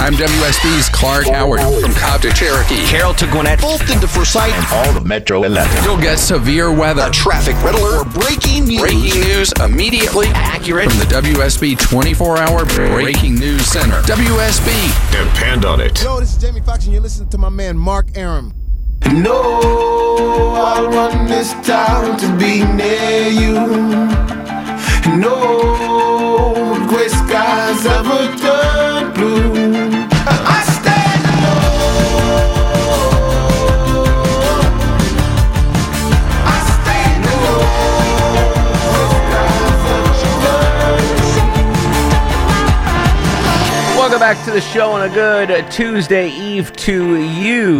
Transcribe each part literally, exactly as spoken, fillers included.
I'm W S B's Clark Howard. From Cobb to Cherokee, Carroll to Gwinnett, Fulton to Forsyth, and all of Metro Atlanta. You'll get severe weather, a traffic riddle, or breaking news. Breaking news immediately accurate from the W S B twenty-four hour Breaking News Center. W S B. Depend on it. Hello, this is Jamie Foxx, and you're listening to my man Mark Arum. No, I want this town to be near you. No, gray skies ever turn blue. Back to the show on a good Tuesday eve to you.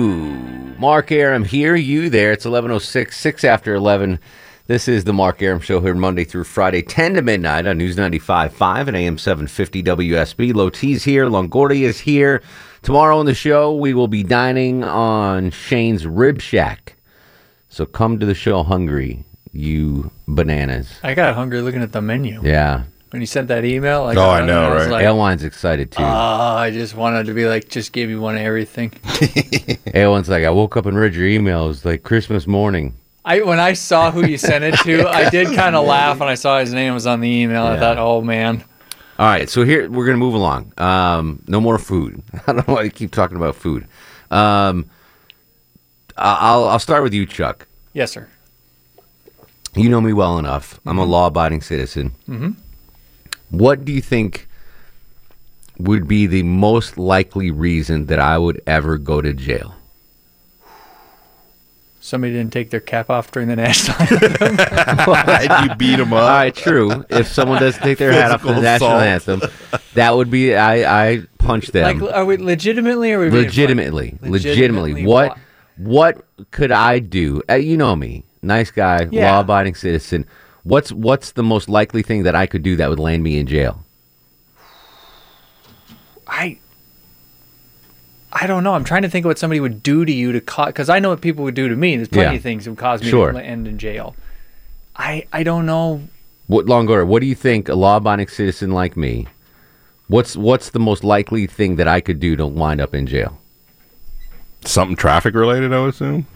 Mark Arum here, you there. It's eleven oh six, six after eleven. This is the Mark Arum Show here Monday through Friday, ten to midnight on News ninety-five point five and A M seven fifty W S B. Low T's here, Longoria's here. Tomorrow on the show, we will be dining on Shane's Rib Shack. So come to the show hungry, you bananas. I got hungry looking at the menu. Yeah. When you sent that email, like, oh, I, I know, know right? Like, Ailine's excited too. Oh, uh, I just wanted to be like, just give me one of everything. Ailine's like, I woke up and read your email. It was like Christmas morning. I when I saw who you sent it to, I did kind of laugh when I saw his name was on the email. Yeah. I thought, oh man. All right, so here we're gonna move along. Um, no more food. I don't know why you keep talking about food. Um, I'll I'll start with you, Chuck. Yes, sir. You know me well enough. I'm a law-abiding citizen. Mm-hmm. What do you think would be the most likely reason that I would ever go to jail? Somebody didn't take their cap off during the national anthem. You beat them up. All right, true. If someone doesn't take their hat off for the national anthem, that would be, I, I punch them. Like, are we legitimately? Or are we legitimately, being legitimately, legitimately. What, what could I do? Uh, you know me, nice guy, yeah. Law-abiding citizen. What's what's the most likely thing that I could do that would land me in jail? I I don't know. I'm trying to think of what somebody would do to you to cause. Because I know what people would do to me. There's plenty yeah. of things that would cause me sure. to end in jail. I I don't know. What Longoria? What do you think a law-abiding citizen like me? What's what's the most likely thing that I could do to wind up in jail? Something traffic related, I would assume.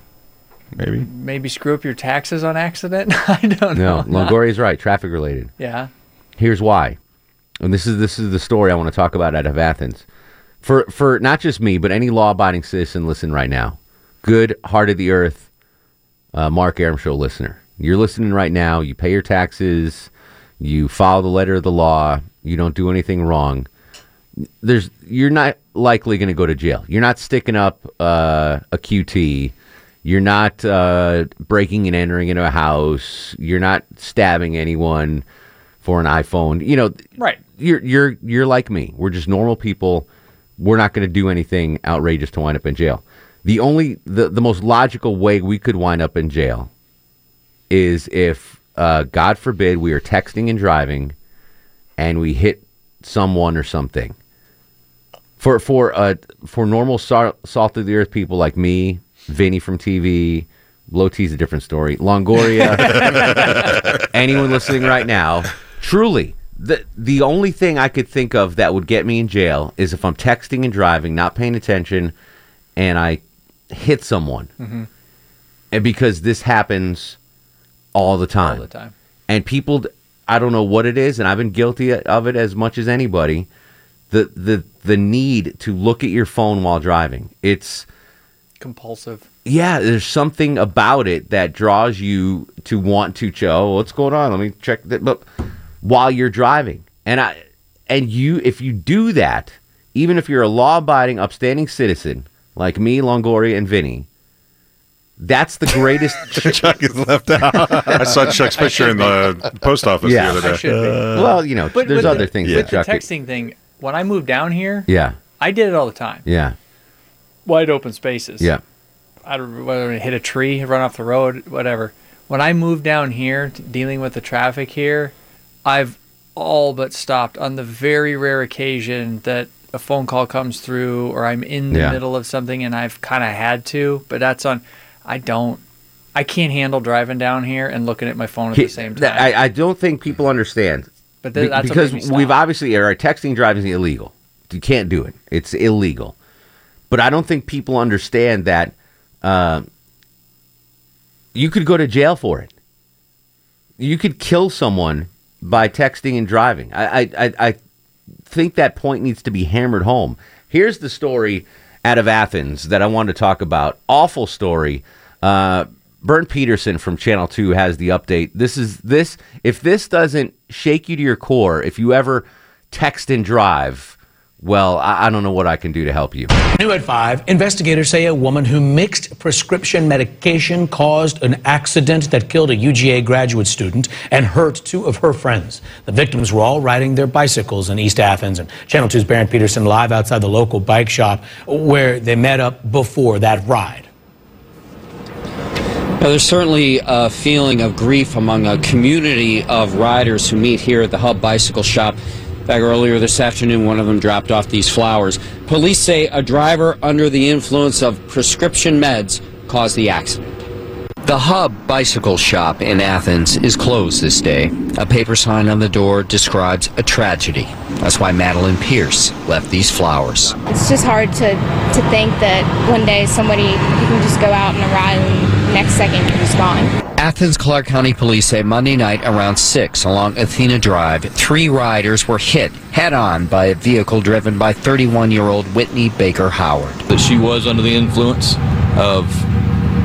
Maybe maybe screw up your taxes on accident. I don't know. No, Longoria's right. Traffic related. Yeah. Here's why, and this is this is the story I want to talk about out of Athens. For for not just me, but any law-abiding citizen, listen right now. Good heart of the earth, uh, Mark Arum Show listener. You're listening right now. You pay your taxes. You follow the letter of the law. You don't do anything wrong. There's you're not likely going to go to jail. You're not sticking up uh, a Q T. You're not uh, breaking and entering into a house. You're not stabbing anyone for an iPhone. You know, right? You're you're you're like me. We're just normal people. We're not going to do anything outrageous to wind up in jail. The only the, the most logical way we could wind up in jail is if, uh, God forbid, we are texting and driving, and we hit someone or something. For for uh for normal salt of the earth people like me. Vinny from T V, Low T's a different story. Longoria, anyone listening right now, truly, the the only thing I could think of that would get me in jail is if I'm texting and driving, not paying attention, and I hit someone. Mm-hmm. And because this happens all the time. All the time. And people, I don't know what it is, and I've been guilty of it as much as anybody, the the the need to look at your phone while driving. It's... compulsive. Yeah, there's something about it that draws you to want to show, oh, what's going on? Let me check that. But while you're driving, and I, and you, if you do that, even if you're a law-abiding, upstanding citizen like me, Longoria, and Vinny, that's the greatest. Chuck is left out. I saw Chuck's picture in the post office yeah, the other day. Uh, well, you know, but, there's but other the, things. Yeah. That Chuck the texting it, thing. When I moved down here, yeah. I did it all the time. Yeah. Wide open spaces. Yeah. I don't whether I hit a tree, run off the road, whatever. When I moved down here, dealing with the traffic here, I've all but stopped on the very rare occasion that a phone call comes through or I'm in the yeah. middle of something and I've kind of had to, but that's on, I don't, I can't handle driving down here and looking at my phone at he, the same time. I, I don't think people understand. But th- that's because we've obviously, our texting driving is illegal. You can't do it. It's illegal. But I don't think people understand that uh, you could go to jail for it. You could kill someone by texting and driving. I, I, I think that point needs to be hammered home. Here's the story out of Athens that I want to talk about. Awful story. Uh, Barrett Peterson from Channel two has the update. This is this. If this doesn't shake you to your core, if you ever text and drive, well, I, I don't know what I can do to help you. New at five, investigators say a woman who mixed prescription medication caused an accident that killed a U G A graduate student and hurt two of her friends. The victims were all riding their bicycles in East Athens. And Channel two's Barrett Peterson live outside the local bike shop where they met up before that ride. Now, there's certainly a feeling of grief among a community of riders who meet here at the Hub Bicycle Shop. In fact, earlier this afternoon, one of them dropped off these flowers. Police say a driver under the influence of prescription meds caused the accident. The Hub Bicycle Shop in Athens is closed this day. A paper sign on the door describes a tragedy. That's why Madeline Pierce left these flowers. It's just hard to, to think that one day somebody, you can just go out on a ride and next second you're just gone. Athens-Clarke County Police say Monday night around six along Athena Drive, three riders were hit head-on by a vehicle driven by thirty-one-year-old Whitney Baker Howard. That she was under the influence of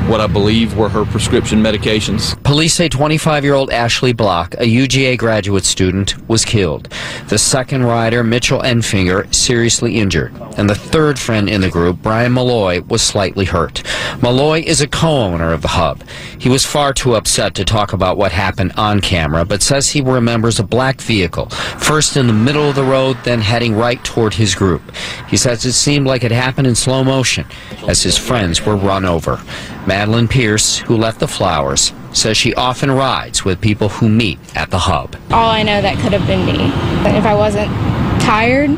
what I believe were her prescription medications. Police say twenty-five-year-old Ashley Block, a U G A graduate student, was killed. The second rider, Mitchell Enfinger, seriously injured. And the third friend in the group, Brian Malloy, was slightly hurt. Malloy is a co-owner of the Hub. He was far too upset to talk about what happened on camera, but says he remembers a black vehicle, first in the middle of the road, then heading right toward his group. He says it seemed like it happened in slow motion as his friends were run over. Madeline Pierce, who left the flowers, says she often rides with people who meet at the Hub. All I know, that could have been me. If I wasn't tired,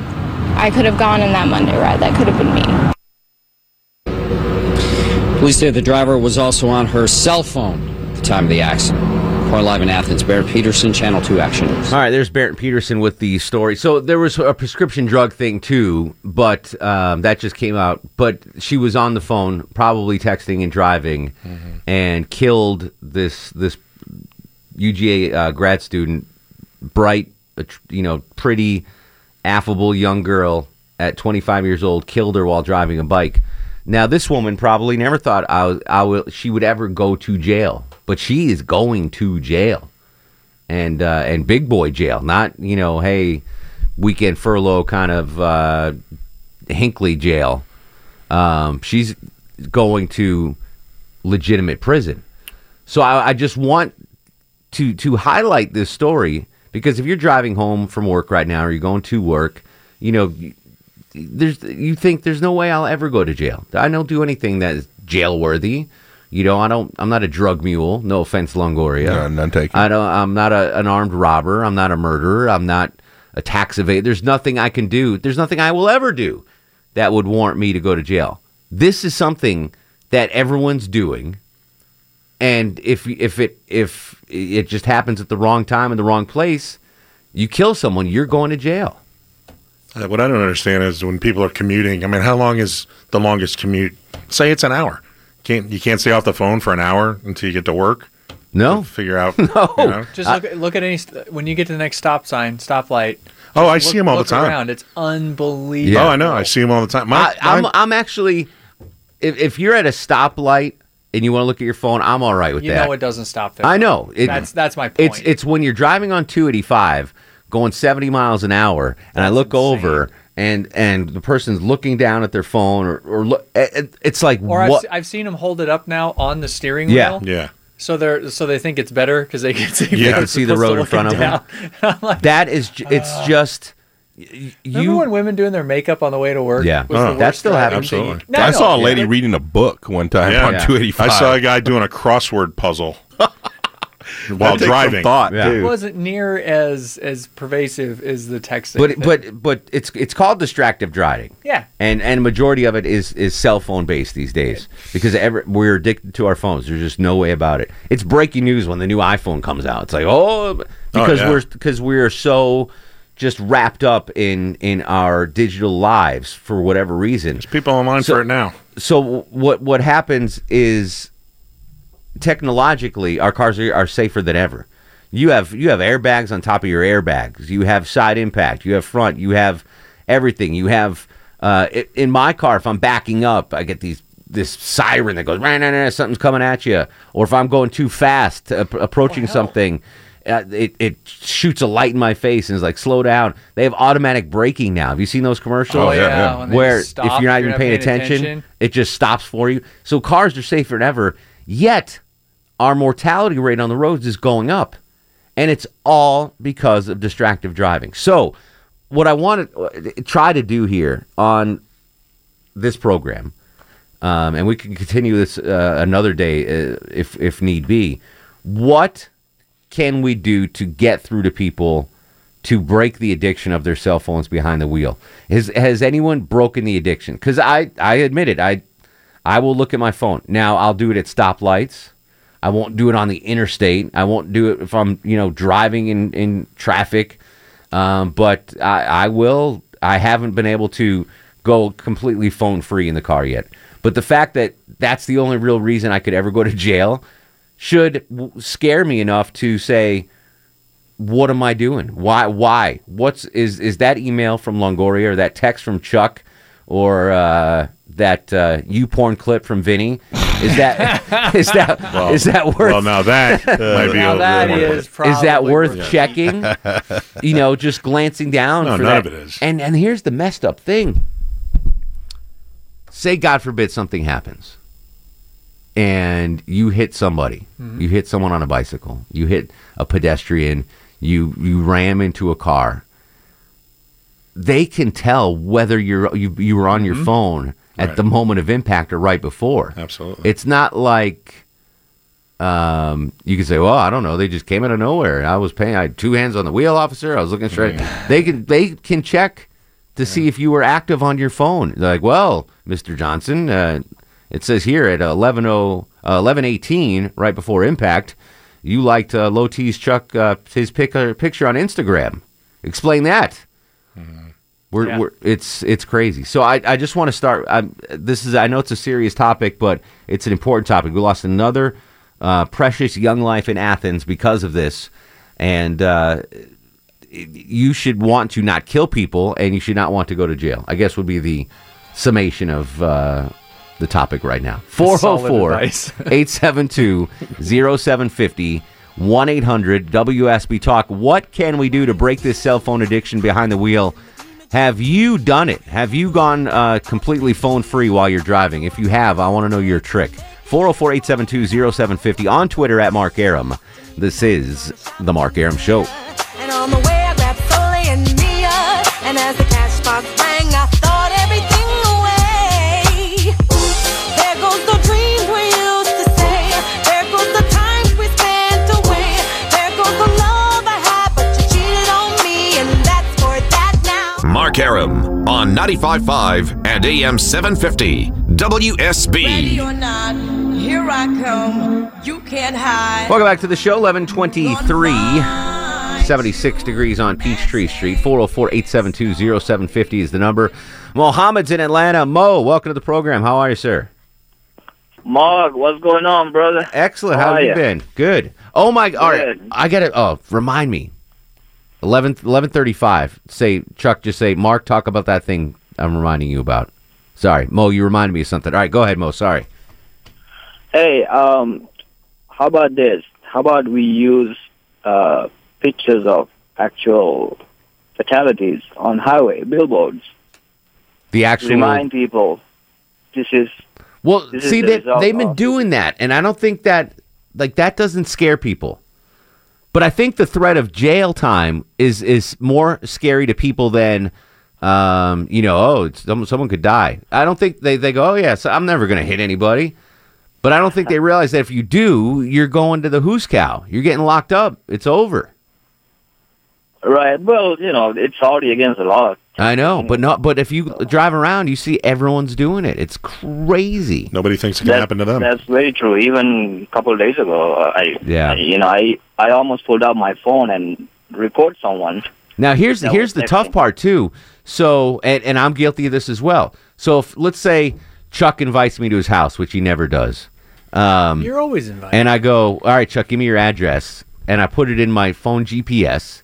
I could have gone in that Monday ride. That could have been me. Police say the driver was also on her cell phone at the time of the accident. We're live in Athens. Barrett Peterson, Channel two Action News. All right, there's Barrett Peterson with the story. So there was a prescription drug thing, too, but um, that just came out. But she was on the phone, probably texting and driving, mm-hmm. and killed this this U G A uh, grad student, bright, you know, pretty, affable young girl at twenty-five years old, killed her while driving a bike. Now, this woman probably never thought I was, I will, she would ever go to jail. But she is going to jail, and uh, and big boy jail, not, you know, hey, weekend furlough kind of uh, Hinckley jail. Um, she's going to legitimate prison. So I, I just want to to highlight this story, because if you're driving home from work right now or you're going to work, you know, there's you think there's no way I'll ever go to jail. I don't do anything that is jail worthy. You know, I don't. I'm not a drug mule. No offense, Longoria. No, none taken. I don't. I'm not a, an armed robber. I'm not a murderer. I'm not a tax evader. There's nothing I can do. There's nothing I will ever do that would warrant me to go to jail. This is something that everyone's doing, and if if it if it just happens at the wrong time in the wrong place, you kill someone, you're going to jail. Uh, what I don't understand is when people are commuting. I mean, how long is the longest commute? Say it's an hour. Can't, you can't stay off the phone for an hour until you get to work? No. Figure out. No. You know? Just look, I, look at any, st- when you get to the next stop sign, stoplight. Oh, I look, see them all the time. Look around. It's unbelievable. Yeah. Oh, I know. I see them all the time. My, I, I'm, I'm actually, if, if you're at a stoplight and you want to look at your phone, I'm all right with you that. You know it doesn't stop there. I know. It, that's that's my point. It's, it's when you're driving on two eighty-five, going seventy miles an hour, and that's I look insane. over And and the person's looking down at their phone, or, or look, it's like or what? I've, I've seen them hold it up now on the steering yeah. wheel. Yeah, So they're so they think it's better because they can see. Yeah. They can see the road in front of them. Like, that is, it's uh, just You, Remember when women doing their makeup on the way to work? Yeah, no, that still happens. Absolutely. No, I saw no, a lady yeah. reading a book one time yeah, on yeah. two eighty-five. I saw a guy doing a crossword puzzle while driving. Thought, yeah. It wasn't near as as pervasive as the texting. But thing. but but it's it's called distractive driving. Yeah, and and majority of it is is cell phone based these days right. because every, we're addicted to our phones. There's just no way about it. It's breaking news when the new iPhone comes out. It's like oh because oh, yeah. we're because we're so. just wrapped up in, in our digital lives for whatever reason. There's people online so, for it now. So what what happens is technologically our cars are, are safer than ever. You have you have airbags on top of your airbags. You have side impact. You have front. You have everything. You have uh, in my car if I'm backing up, I get these this siren that goes, nah, nah, nah, something's coming at you. Or if I'm going too fast, uh, approaching something. Uh, it, it shoots a light in my face and is like, slow down. They have automatic braking now. Have you seen those commercials? Oh, yeah. yeah. yeah. Where stop, if you're not even paying, paying attention, attention, it just stops for you. So cars are safer than ever, yet our mortality rate on the roads is going up. And it's all because of distractive driving. So what I want to try to do here on this program, um, and we can continue this uh, another day uh, if if need be, what... can we do to get through to people to break the addiction of their cell phones behind the wheel? Has has anyone broken the addiction? Because I, I admit it, I I will look at my phone. Now, I'll do it at stoplights. I won't do it on the interstate. I won't do it if I'm, you know, driving in, in traffic. Um, but I, I will. I haven't been able to go completely phone-free in the car yet. But the fact that that's the only real reason I could ever go to jail should scare me enough to say, what am I doing? Why? Why? What's is is that email from Longoria or that text from Chuck or uh, that uh, YouPorn clip from Vinny? Is that is that well, is that worth? Well, now that uh, might be now a, that is, is that worth yeah. checking? You know, just glancing down. No, for none that. of it is. And and here's the messed up thing. Say, God forbid, something happens. And you hit somebody, mm-hmm. you hit someone on a bicycle, you hit a pedestrian, you you ram into a car. They can tell whether you're you, you were on your mm-hmm. phone at right. the moment of impact or right before. Absolutely, it's not like um, you can say, "Well, I don't know, they just came out of nowhere. I was paying, I had two hands on the wheel, officer. I was looking straight." Yeah. They can they can check to yeah. see if you were active on your phone. They're like, "Well, Mister Johnson." Uh, It says here at eleven eighteen, right before impact, you liked uh, Low T's Chuck, uh, his pic- picture on Instagram. Explain that. Mm-hmm. We're, yeah. we're, it's it's crazy. So I, I just want to start. I'm, this is I know it's a serious topic, but it's an important topic. We lost another uh, precious young life in Athens because of this. And uh, you should want to not kill people, and you should not want to go to jail, I guess would be the summation of... Uh, the topic right now. four oh four, eight seven two, oh seven five oh, one eight hundred W S B Talk. What can we do to break this cell phone addiction behind the wheel? Have you done it? Have you gone uh, completely phone free while you're driving? If you have, I want to know your trick. four oh four, eight seven two, oh seven five oh on Twitter at Mark Arum. This is The Mark Arum Show. And on the way I grabbed Sully and Mia, and as the cash box rang, I thought everything Mark Arum on ninety-five point five and A M seven fifty W S B. Ready or not, here I come. You can't hide. Welcome back to the show. eleven twenty-three, seventy-six degrees on Peachtree Street. four oh four, eight seven two, oh seven five oh is the number. Mohammed's in Atlanta. Mo, welcome to the program. How are you, sir? Mark, what's going on, brother? Excellent. How, How have you been? Good. Oh, my God. All right. I got to oh, remind me. Eleven eleven thirty five. Say Chuck. Just say Mark. Talk about that thing I'm reminding you about. Sorry, Mo. You reminded me of something. All right, go ahead, Mo. Sorry. Hey, um, how about this? How about we use uh, pictures of actual fatalities on highway billboards? The actual remind people. This is well. This see, is the they, they've been of... doing that, and I don't think that like that doesn't scare people. But I think the threat of jail time is is more scary to people than, um, you know, oh, it's, someone could die. I don't think they, they go, oh, yeah, so I'm never going to hit anybody. But I don't think they realize that if you do, you're going to the who's cow. You're getting locked up. It's over. Right. Well, you know, it's already against the law. I know, but not. But if you drive around, you see everyone's doing it. It's crazy. Nobody thinks it can that, happen to them. That's very true. Even a couple of days ago, I, yeah. I you know, I, I almost pulled out my phone and record someone. Now here's that here's the texting. Tough part too. So, and and I'm guilty of this as well. So, if, let's say Chuck invites me to his house, which he never does. Um, You're always invited. And I go, all right, Chuck, give me your address, and I put it in my phone G P S.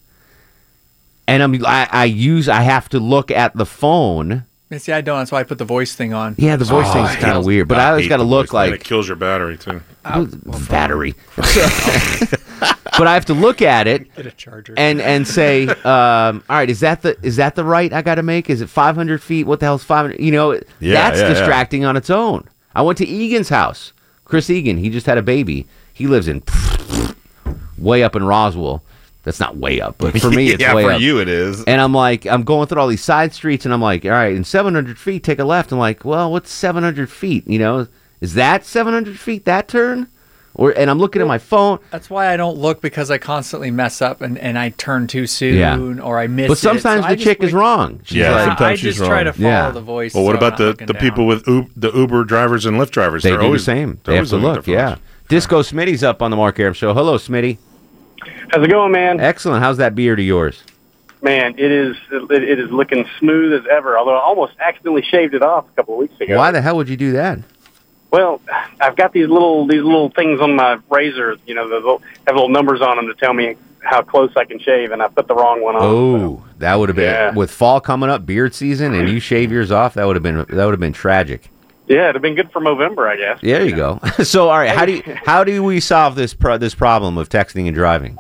And I'm, I, I use, I have to look at the phone. Yeah, see, I don't. That's why I put the voice thing on. Yeah, the voice oh, thing's kind of weird, but I, I always got to look like. It kills your battery, too. Uh, battery. But I have to look at it. Get a charger. And, and say, um, all right, is that the is that the right I got to make? Is it five hundred feet? What the hell's five hundred? You know, yeah, that's yeah, distracting yeah. on its own. I went to Egan's house. Chris Egan, he just had a baby. He lives in way up in Roswell. That's not way up, but for me, it's yeah, way up. Yeah, for you it is. And I'm like, I'm going through all these side streets, and I'm like, all right, in seven hundred feet, take a left. I'm like, well, what's seven hundred feet? You know, is that seven hundred feet, that turn? Or And I'm looking well, at my phone. That's why I don't look, because I constantly mess up, and, and I turn too soon, yeah. or I miss it. But sometimes it, so the chick is wrong. She's yeah, like, sometimes I, I she's wrong. I just try to follow yeah. the voice. Well, what so about the, the people with Uber, the Uber drivers and Lyft drivers? They They're do always, the same. They have to look, yeah. Disco Smitty's up on the Mark Arum Show. Hello, Smitty. How's it going, man? Excellent. How's that beard of yours? Man, it is it, it is looking smooth as ever, although I almost accidentally shaved it off a couple of weeks ago. Why the hell would you do that? Well, I've got these little these little things on my razor, you know, that have little numbers on them to tell me how close I can shave, and I put the wrong one on. Oh, so. That would have been yeah. with fall coming up, beard season, and you shave yours off, that would have been that would have been tragic. Yeah, it'd have been good for Movember, I guess. There you yeah. go. So, all right, how do you, how do we solve this pro, this problem of texting and driving?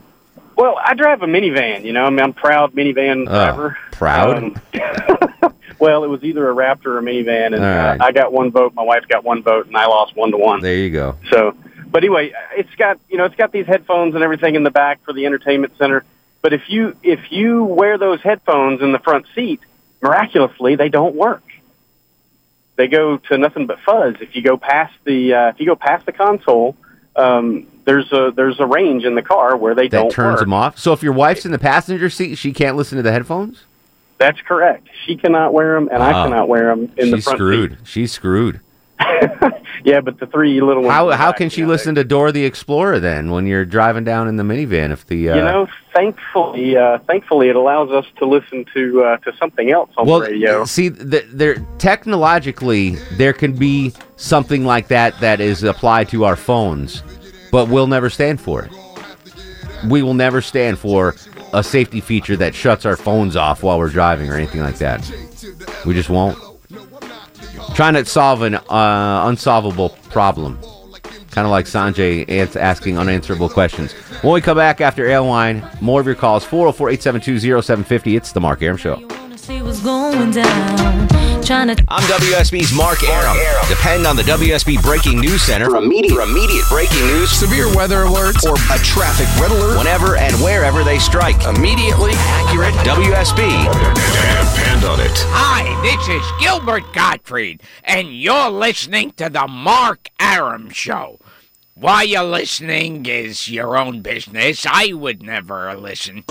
Well, I drive a minivan. You know, I mean, I'm proud minivan driver. Uh, proud. Um, well, it was either a Raptor or a minivan, and right. uh, I got one vote. My wife got one vote, and I lost one to one. There you go. So, but anyway, it's got you know, it's got these headphones and everything in the back for the entertainment center. But if you if you wear those headphones in the front seat, miraculously they don't work. They go to nothing but fuzz. If you go past the uh, if you go past the console, um, there's a there's a range in the car where they that don't turns work. Them off. So if your wife's in the passenger seat, she can't listen to the headphones. That's correct. She cannot wear them, and uh, I cannot wear them in the front screwed. Seat. She's screwed. She's screwed. Yeah, but the three little ones. How how back, can she you know, listen to Dora the Explorer then when you're driving down in the minivan? If the uh, you know, thankfully, uh, thankfully, it allows us to listen to uh, to something else on well, the radio. See, the, there technologically there can be something like that that is applied to our phones, but we'll never stand for it. We will never stand for a safety feature that shuts our phones off while we're driving or anything like that. We just won't. Trying to solve an uh, unsolvable problem. Kind of like Sanjay asking unanswerable questions. When we come back after Airline, more of your calls. four oh four, eight seven two, oh seven five oh. It's the Mark Arum Show. I'm W S B's Mark Arum. Depend on the W S B Breaking News Center for immediate, for immediate breaking news, severe weather alerts, or a traffic red alert whenever and wherever they strike. Immediately accurate W S B. Depend on it. Hi, this is Gilbert Gottfried, and you're listening to the Mark Arum Show. Why you're listening is your own business. I would never listen.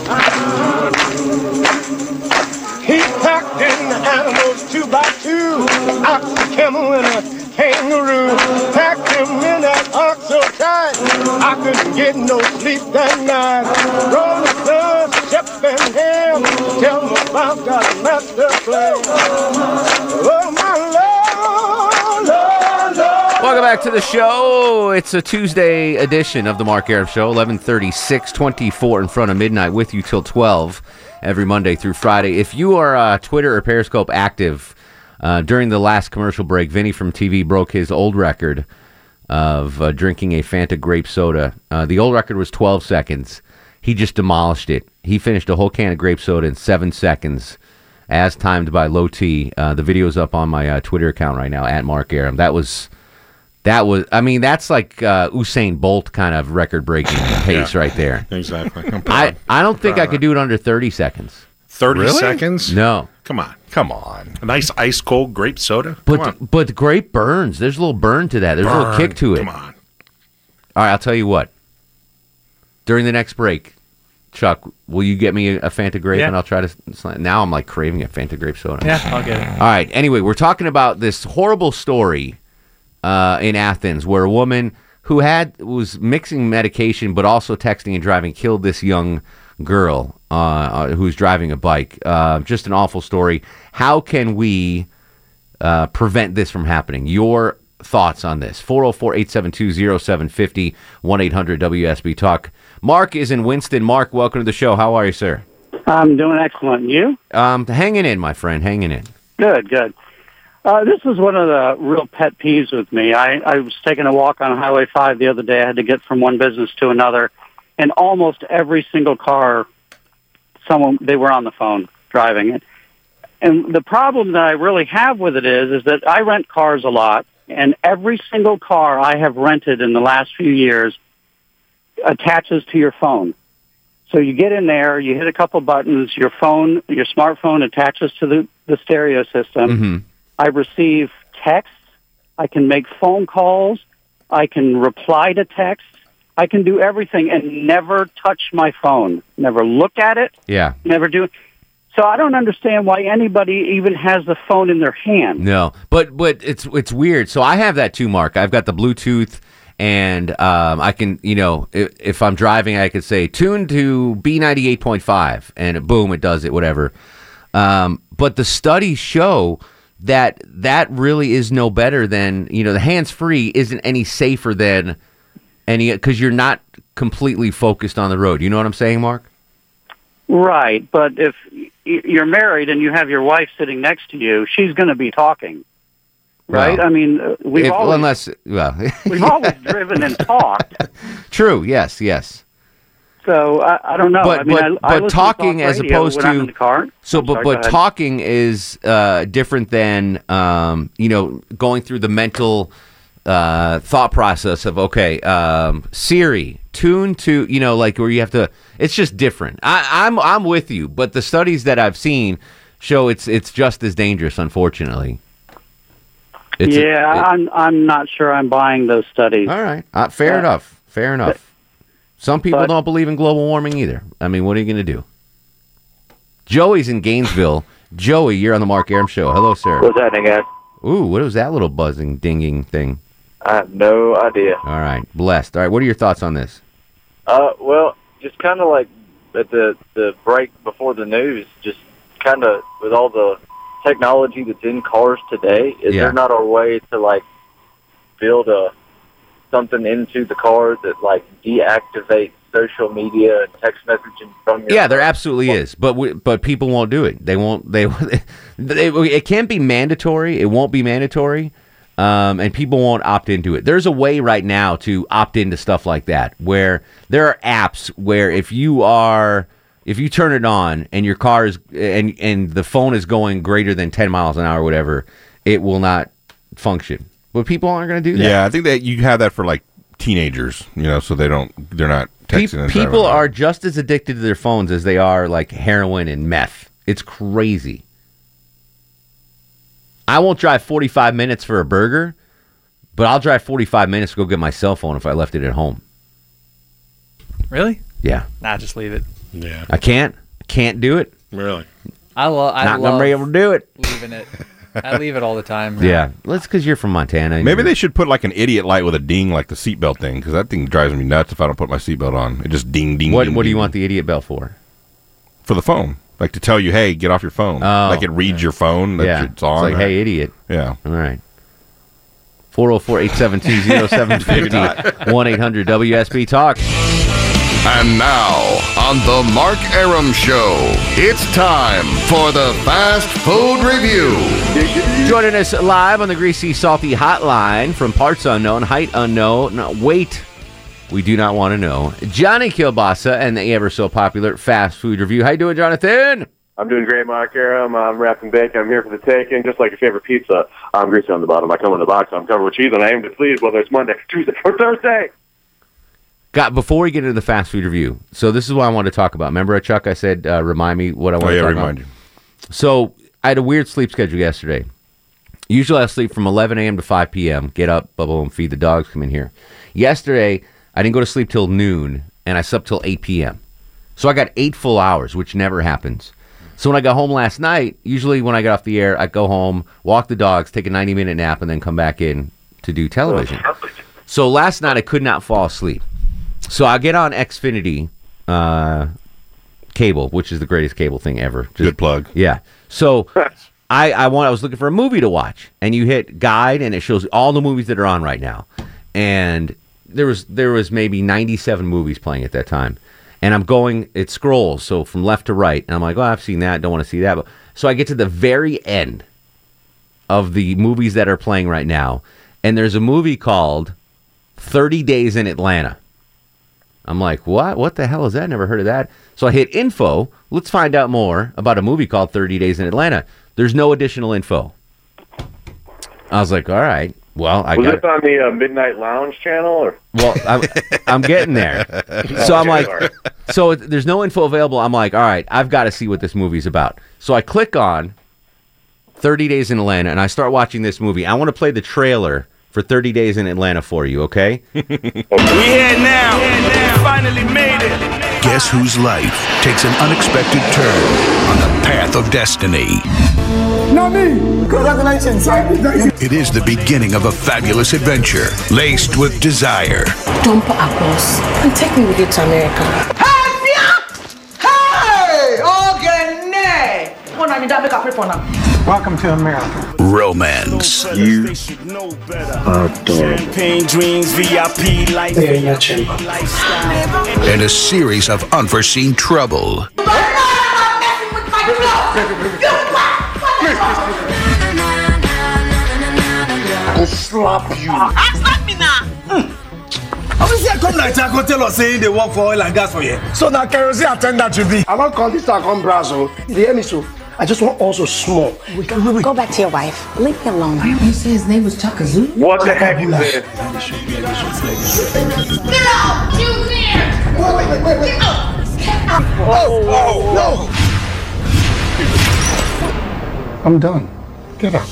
He packed in the animals two by two, an ox, a camel, and a kangaroo. Packed him in that ox so tight, I couldn't get no sleep that night. Roll the sun, Shep and Ham, tell me about God's master plan. Oh, my Lord, Lord, Lord. Welcome back to the show. It's a Tuesday edition of the Mark Arum Show, eleven thirty-six, twenty-four in front of midnight, with you till twelve. Every Monday through Friday. If you are uh, Twitter or Periscope active, uh, during the last commercial break, Vinny from T V broke his old record of uh, drinking a Fanta grape soda. Uh, the old record was twelve seconds. He just demolished it. He finished a whole can of grape soda in seven seconds, as timed by Low T. Uh, the video's up on my uh, Twitter account right now, at Mark Arum. That was That was, I mean, that's like uh, Usain Bolt kind of record-breaking pace yeah, right there. Exactly. I'm proud. I, I don't I'm think I could do it under thirty seconds. thirty really? Seconds? No. Come on. Come on. A nice ice-cold grape soda? But the, but the grape burns. There's a little burn to that. There's burn. a little kick to it. Come on. All right, I'll tell you what. During the next break, Chuck, will you get me a, a Fanta grape yeah. and I'll try to... Now I'm like craving a Fanta grape soda. Yeah, I'll get it. All right, anyway, we're talking about this horrible story... Uh, in Athens, where a woman who had was mixing medication but also texting and driving killed this young girl uh, who was driving a bike. Uh, just an awful story. How can we uh, prevent this from happening? Your thoughts on this? four oh four, eight seven two, oh seven five oh, one eight hundred W S B Talk. Mark is in Winston. Mark, welcome to the show. How are you, sir? I'm doing excellent. You? Um, hanging in, my friend. Hanging in. Good, good. Uh, this is one of the real pet peeves with me. I, I was taking a walk on Highway five the other day. I had to get from one business to another, and almost every single car, someone they were on the phone driving it. And the problem that I really have with it is, is that I rent cars a lot, and every single car I have rented in the last few years attaches to your phone. So you get in there, you hit a couple buttons, your phone, your smartphone attaches to the, the stereo system. Mm-hmm. I receive texts, I can make phone calls, I can reply to texts, I can do everything and never touch my phone, never look at it, yeah, never do it. So I don't understand why anybody even has the phone in their hand. No, but but it's it's weird. So I have that too, Mark. I've got the Bluetooth and um, I can, you know, if, if I'm driving, I could say, tune to B ninety-eight point five and boom, it does it, whatever. Um, but the studies show... that that really is no better than, you know, the hands-free isn't any safer than any, because you're not completely focused on the road. You know what I'm saying, Mark? Right, but if you're married and you have your wife sitting next to you, she's going to be talking, right? Well, I mean, we've if, always, unless, well, we've always driven and talked. True, yes, yes. So I, I don't know. But, I mean, but, I, I but talking as opposed to in the car. So, I'm but sorry, but talking is uh, different than um, you know, going through the mental uh, thought process of okay, um, Siri, tune to, you know, like where you have to. It's just different. I, I'm I'm with you, but the studies that I've seen show it's it's just as dangerous. Unfortunately. It's yeah, a, it, I'm I'm not sure I'm buying those studies. All right, uh, fair yeah. enough. Fair enough. But, Some people but, don't believe in global warming either. I mean, what are you going to do? Joey's in Gainesville. Joey, you're on the Mark Arum Show. Hello, sir. What's happening, guys? Ooh, what was that little buzzing, dinging thing? I have no idea. All right, blessed. All right, what are your thoughts on this? Uh, well, just kind of like at the, the break before the news, just kind of with all the technology that's in cars today, is yeah. there not a way to, like, build a... something into the car that like deactivates social media and text messaging from your yeah phone. There absolutely is, but we, but people won't do it. They won't they, they it can't be mandatory. It won't be mandatory um and people won't opt into it. There's a way right now to opt into stuff like that where there are apps where if you are if you turn it on and your car is and and the phone is going greater than ten miles an hour or whatever, it will not function. But people aren't going to do that. Yeah, I think that you have that for like teenagers, you know, so they don't, they're not texting. Pe- people are just as addicted to their phones as they are like heroin and meth. It's crazy. I won't drive forty-five minutes for a burger, but I'll drive forty-five minutes to go get my cell phone if I left it at home. Really? Yeah. Nah, just leave it. Yeah. I can't. I can't do it. Really? I, lo- I not love. Not going to be able to do it. Leaving it. I leave it all the time. Right? Yeah, let's because you're from Montana. Maybe you're... they should put like an idiot light with a ding, like the seatbelt thing, because that thing drives me nuts if I don't put my seatbelt on. It just ding, ding, what, ding. What do you ding. want the idiot bell for? For the phone. Like to tell you, hey, get off your phone. Oh, like it reads right. your phone. That yeah. It's on. It's like, right? Hey, idiot. Yeah. All right. four oh four, eight seven two, oh seven five oh, one eight hundred W S B Talk. And now, on the Mark Arum Show, it's time for the Fast Food Review. Joining us live on the Greasy Salty Hotline from parts unknown, height unknown, weight we do not want to know, Johnny Kielbasa and the ever so popular Fast Food Review. How you doing, Jonathan? I'm doing great, Mark Arum. I'm wrapping bacon. I'm here for the taking, just like your favorite pizza. I'm greasy on the bottom. I come in the box. I'm covered with cheese, and I aim to please, whether it's Monday, Tuesday, or Thursday. God, before we get into the fast food review, so this is what I want to talk about. Remember, Chuck, I said, uh, remind me what I want oh, yeah, to talk remind about. You. So I had a weird sleep schedule yesterday. Usually I sleep from eleven a.m. to five p.m., get up, bubble, and feed the dogs, come in here. Yesterday, I didn't go to sleep till noon, and I slept till eight p.m. So I got eight full hours, which never happens. So when I got home last night, usually when I get off the air, I go home, walk the dogs, take a ninety-minute nap, and then come back in to do television. So last night, I could not fall asleep. So I get on Xfinity uh, cable, which is the greatest cable thing ever. Just, good plug. Yeah. So I, I, want, I was looking for a movie to watch, and you hit guide, and it shows all the movies that are on right now. And there was there was maybe ninety-seven movies playing at that time. And I'm going, it scrolls, so from left to right. And I'm like, oh, I've seen that. Don't want to see that. But so I get to the very end of the movies that are playing right now. And there's a movie called thirty days in Atlanta. I'm like, what? What the hell is that? Never heard of that. So I hit info. Let's find out more about a movie called thirty days in Atlanta. There's no additional info. I was like, all right. Well, I was it on the uh, Midnight Lounge channel? Or? Well, I'm, I'm getting there. So I'm like, so it, there's no info available. I'm like, all right, I've got to see what this movie's about. So I click on thirty days in Atlanta, and I start watching this movie. I want to play the trailer for thirty days in Atlanta for you, okay? okay. We here now. We now. Finally made it. Guess whose life takes an unexpected turn on the path of destiny. Not me. Congratulations. It is the beginning of a fabulous adventure, laced with desire. Don't put up us and take me with you to America. Hey, hey, okay, welcome to America. Romance. You are adorable. And a series of unforeseen trouble. I'll slap you. I'll slap me now. Mm. I mean, come like Chuck tell us saying they work for oil and gas for you. So now kerosene attend that should be. I don't call this Chuck on Brazil. You hear me so? I just want also small. We can, we, we. Go back to your wife. Leave me alone. Why didn't you say his name was Chuck? What the heck is this? Get out! You man! Wait, wait, wait, wait, wait. Get out! Get out! Oh, oh, oh, no! I'm done. Get out.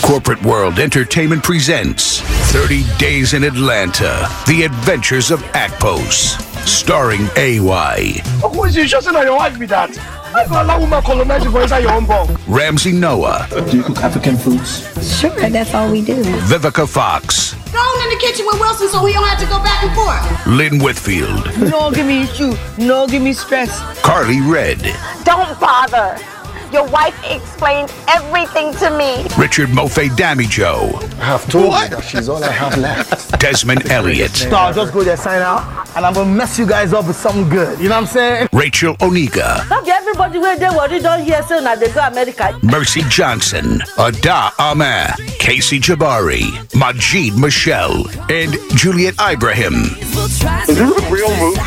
Corporate World Entertainment presents thirty days in Atlanta, The Adventures of Akpos, starring A Y. Who is you? Just not your wife be that. I got a woman colonizing for inside your own ball. Ramsey Noah. Do you cook African foods? Sure, that's all we do. Vivica Fox. Thrown in the kitchen with Wilson so we don't have to go back and forth. Lynn Whitfield. No, give me issue. No, give me stress. Carly Red. Don't bother. Your wife explained everything to me. Richard Mofe-Damijo. I have told what? You that she's all I have left. Desmond Elliott. So I'll just go there, sign out, and I'm going to mess you guys up with something good. You know what I'm saying? Rachel Oniga. Not everybody where they were, they don't hear so now they go America. Mercy Johnson. Ada Ahmed. Casey Jabari. Majid Michelle. And Juliet Ibrahim. Is this a real movie?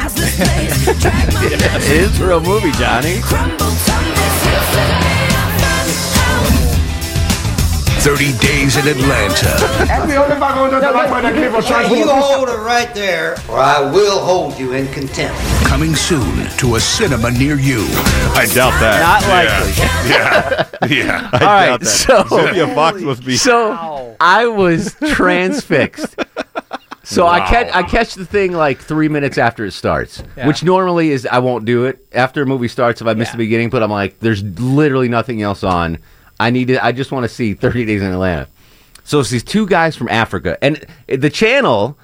It is a real movie, Johnny. thirty days in Atlanta. We only going to the you hold it right there, or I will hold you in contempt. Coming soon to a cinema near you. I doubt that. Not likely. Yeah, yeah. yeah. I All right, doubt that. So Sophia Fox must be. So wow. I was transfixed. So wow. I catch I catch the thing like three minutes after it starts, yeah. which normally is I won't do it after a movie starts if I miss yeah. the beginning. But I'm like, there's literally nothing else on. I need to, I just want to see thirty days in Atlanta. So it's these two guys from Africa. And the channel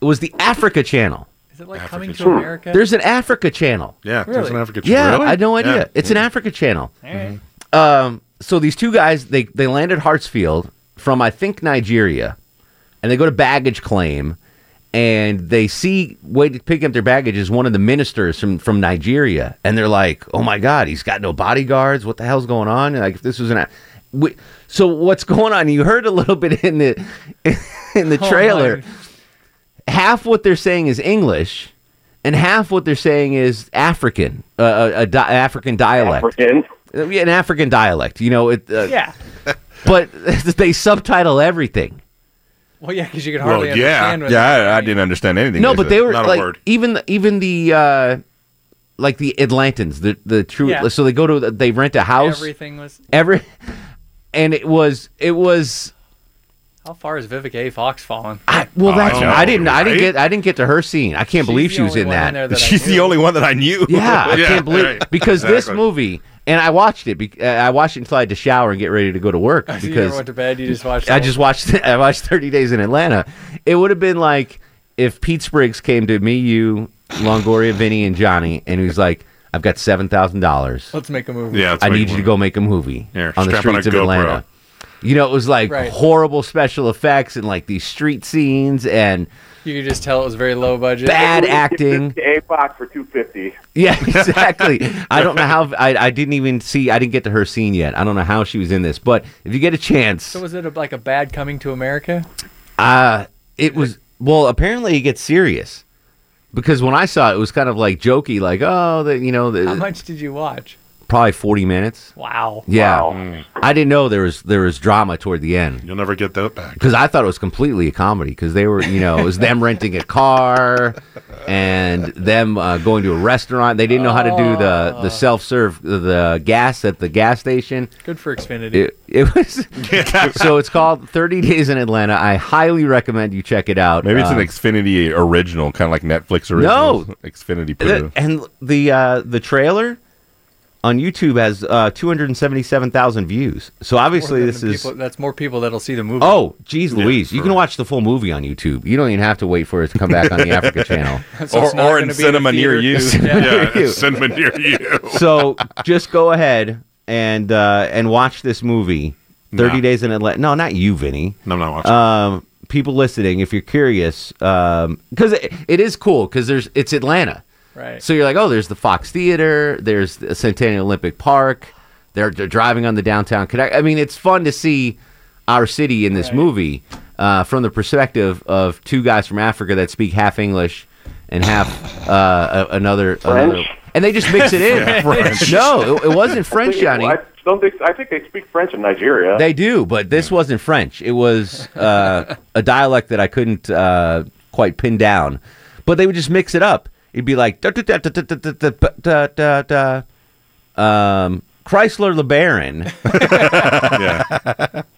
was the Africa Channel. Is it like Africa Coming to Channel. America? There's an Africa Channel. Yeah, really? There's an Africa Channel. Yeah, really? I had no idea. Yeah. It's yeah. an Africa Channel. All right. Um, so these two guys, they, they landed Hartsfield from, I think, Nigeria. And they go to baggage claim. And they see, way to pick up their baggage is one of the ministers from, from Nigeria. And they're like, oh, my God, he's got no bodyguards. What the hell's going on? And like, if this was an... We, so what's going on? You heard a little bit in the in the trailer. Oh, half what they're saying is English, and half what they're saying is African, uh, a, a di- African dialect. African. an African dialect, you know. It, uh, yeah. But they subtitle everything. Well, yeah, because you could hardly well, yeah. understand. What yeah, yeah, I, I didn't understand anything. No, they but said. They were not like a word. even even the uh, like the Atlantans, the the true. Yeah. So they go to they rent a house. Everything was every, and it was it was. How far is Vivica Fox fallen? I, well, that's oh, I didn't right? I didn't get I didn't get to her scene. I can't She's believe she was in that. In that She's the only one that I knew. Yeah, I yeah, can't believe right. because exactly. this movie. And I watched it. Be- I watched it until I had to shower and get ready to go to work. Because so you never went to bed. You just watched. I just watched. I watched thirty Days in Atlanta. It would have been like if Pete Spriggs came to me, you, Longoria, Vinny, and Johnny, and he was like, "I've got seven thousand dollars. Let's make a movie. Yeah, I need you to go make a movie Here, on the streets on of GoPro. Atlanta." You know, it was like right. horrible special effects and like these street scenes, and you could just tell it was very low budget. Bad acting. A Fox for two fifty. Yeah, exactly. I don't know how. I, I didn't even see. I didn't get to her scene yet. I don't know how she was in this, but if you get a chance. So was it a, like a bad Coming to America? Uh it was. Well, apparently it gets serious because when I saw it, it was kind of like jokey, like oh, the, you know. The, how much did you watch? Probably forty minutes. Wow. Yeah. Wow. Mm. I didn't know there was there was drama toward the end. You'll never get that back. Because I thought it was completely a comedy. Because they were, you know, it was them renting a car and them uh, going to a restaurant. They didn't know how to do the, the self serve the gas at the gas station. Good for Xfinity. It, it was. Yeah. So it's called thirty Days in Atlanta. I highly recommend you check it out. Maybe it's um, an Xfinity original, kind of like Netflix originals. No, Xfinity. Put and the uh, the trailer. On YouTube has uh, two hundred seventy-seven thousand views. So obviously this is... People, that's more people that'll see the movie. Oh, geez Louise. Yeah, you can watch the full movie on YouTube. You don't even have to wait for it to come back on the Africa Channel. So or or in cinema near you. Yeah, yeah cinema near you. So just go ahead and uh, and watch this movie. thirty nah. Days in Atlanta. No, not you, Vinny. No, I'm not watching um, people listening, if you're curious, because um, it, it is cool, because there's it's Atlanta. Right. So you're like, oh, there's the Fox Theater, there's the Centennial Olympic Park, they're, they're driving on the downtown connect. I mean, it's fun to see our city in this right. movie uh, from the perspective of two guys from Africa that speak half English and half uh, a, another, another, and they just mix it in. Yeah, French. No, it, it wasn't French, I Johnny. It, I, don't think, I think they speak French in Nigeria. They do, but this wasn't French. It was uh, a dialect that I couldn't uh, quite pin down, but they would just mix it up. It'd be like da, da, da, da, da, da, da, da, um, Chrysler LeBaron.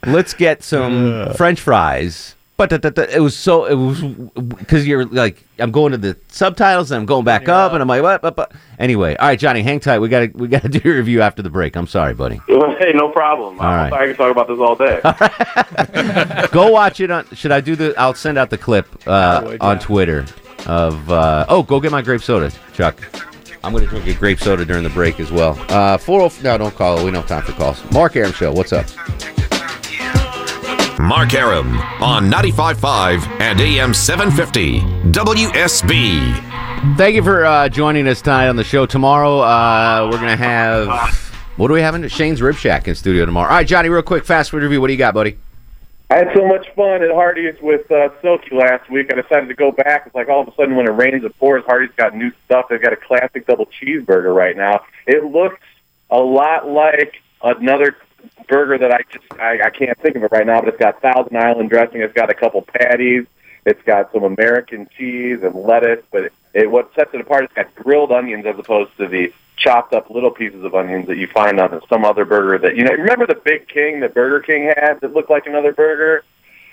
Let's get some Ugh. French fries. But da, da, da. It was so it was because you're like I'm going to the subtitles and I'm going back up, up and I'm like what? What, what? Anyway, all right, Johnny, hang tight. We gotta we gotta do a review after the break. I'm sorry, buddy. Hey, no problem. All right. I can talk about this all day. All right. Go watch it on. Should I do the? I'll send out the clip uh, would, on yeah. Twitter. Of uh, oh, go get my grape soda, Chuck. I'm going to drink a grape soda during the break as well. Uh, four oh five. No, don't call it. We don't have time for calls. Mark Arum Show. What's up? Mark Arum on ninety-five point five and A M seven fifty W S B. Thank you for uh, joining us tonight on the show. Tomorrow uh, we're going to have what are we having? Shane's Rib Shack in studio tomorrow. All right, Johnny, real quick, fast food review. What do you got, buddy? I had so much fun at Hardee's with uh, Silky last week. I decided to go back. It's like all of a sudden when it rains, it pours. Hardee's got new stuff. They've got a classic double cheeseburger right now. It looks a lot like another burger that I just I, I can't think of it right now, but it's got Thousand Island dressing. It's got a couple patties. It's got some American cheese and lettuce. But it, it, what sets it apart, it's got grilled onions as opposed to the chopped up little pieces of onions that you find on some other burger that, you know, remember the Big King that Burger King had that looked like another burger?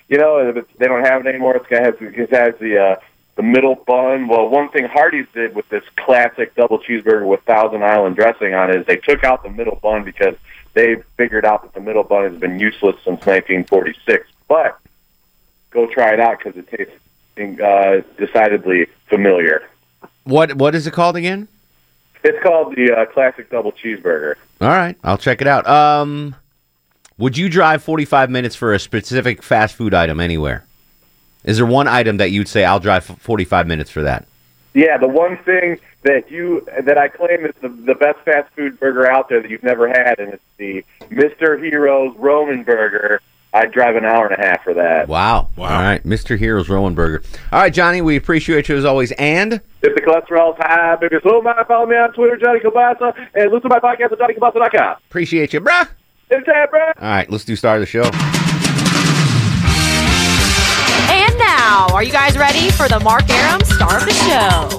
You know, and if it's, they don't have it anymore, it's gonna have, it has the uh, the middle bun. Well, one thing Hardee's did with this classic double cheeseburger with Thousand Island dressing on it is they took out the middle bun because they figured out that the middle bun has been useless since nineteen forty-six. But go try it out because it tastes uh, decidedly familiar. What What is it called again? It's called the uh, classic double cheeseburger. All right, I'll check it out. Um, would you drive forty-five minutes for a specific fast food item anywhere? Is there one item that you'd say I'll drive forty-five minutes for that? Yeah, the one thing that you that I claim is the, the best fast food burger out there that you've never had, and it's the Mister Hero's Roman Burger I'd drive an hour and a half for that. Wow. Wow. All right, Mister Heroes Rowenberger. All right, Johnny, we appreciate you as always. And if the cholesterol's high, baby, slow my follow me on Twitter, Johnny Kielbasa, and listen to my podcast at johnny kielbasa dot com. Appreciate you, bruh. It's that, bruh. All right, let's do Star of the Show. And now, are you guys ready for the Mark Arum Star of the Show?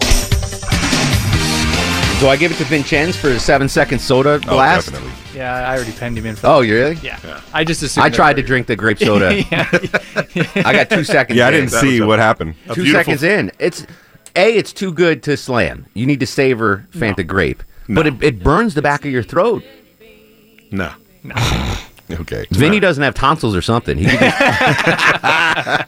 Do I give it to Vincenz for his seven-second soda blast? Oh, definitely. Yeah, I already penned him in for that. Oh, you really? Yeah. yeah. I just assumed. I tried to drink the grape soda. I got two seconds in. Yeah, I didn't in. see what happened. A two beautiful... seconds in. It's A, it's too good to slam. You need to savor Fanta no. grape. No. But it, it burns the back of your throat. No. No. Okay. Vinny doesn't have tonsils or something. He just...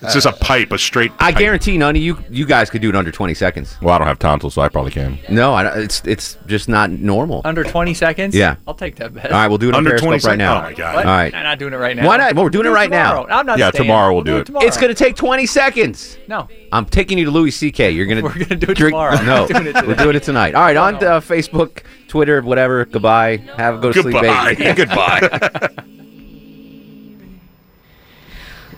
It's just a pipe, a straight pipe. I guarantee none of you you guys could do it under twenty seconds. Well, I don't have tonsils, so I probably can. No, I don't, it's it's just not normal. Under twenty seconds? Yeah. I'll take that bet. All right, we'll do it under twenty seconds right now. Oh, my God. What? All right. I'm not doing it right now. Why not? Well, we're doing we'll do it right tomorrow. now. I'm not Yeah, staying. tomorrow we'll do we'll it. Tomorrow. It's going to take twenty seconds. No. I'm taking you to Louis C K. You're going to We're going to do it drink... tomorrow. No. Doing it we're doing it tonight. All right, oh, on no. uh, Facebook, Twitter, whatever. Goodbye. Have a go to sleep, baby. Goodbye. Goodbye.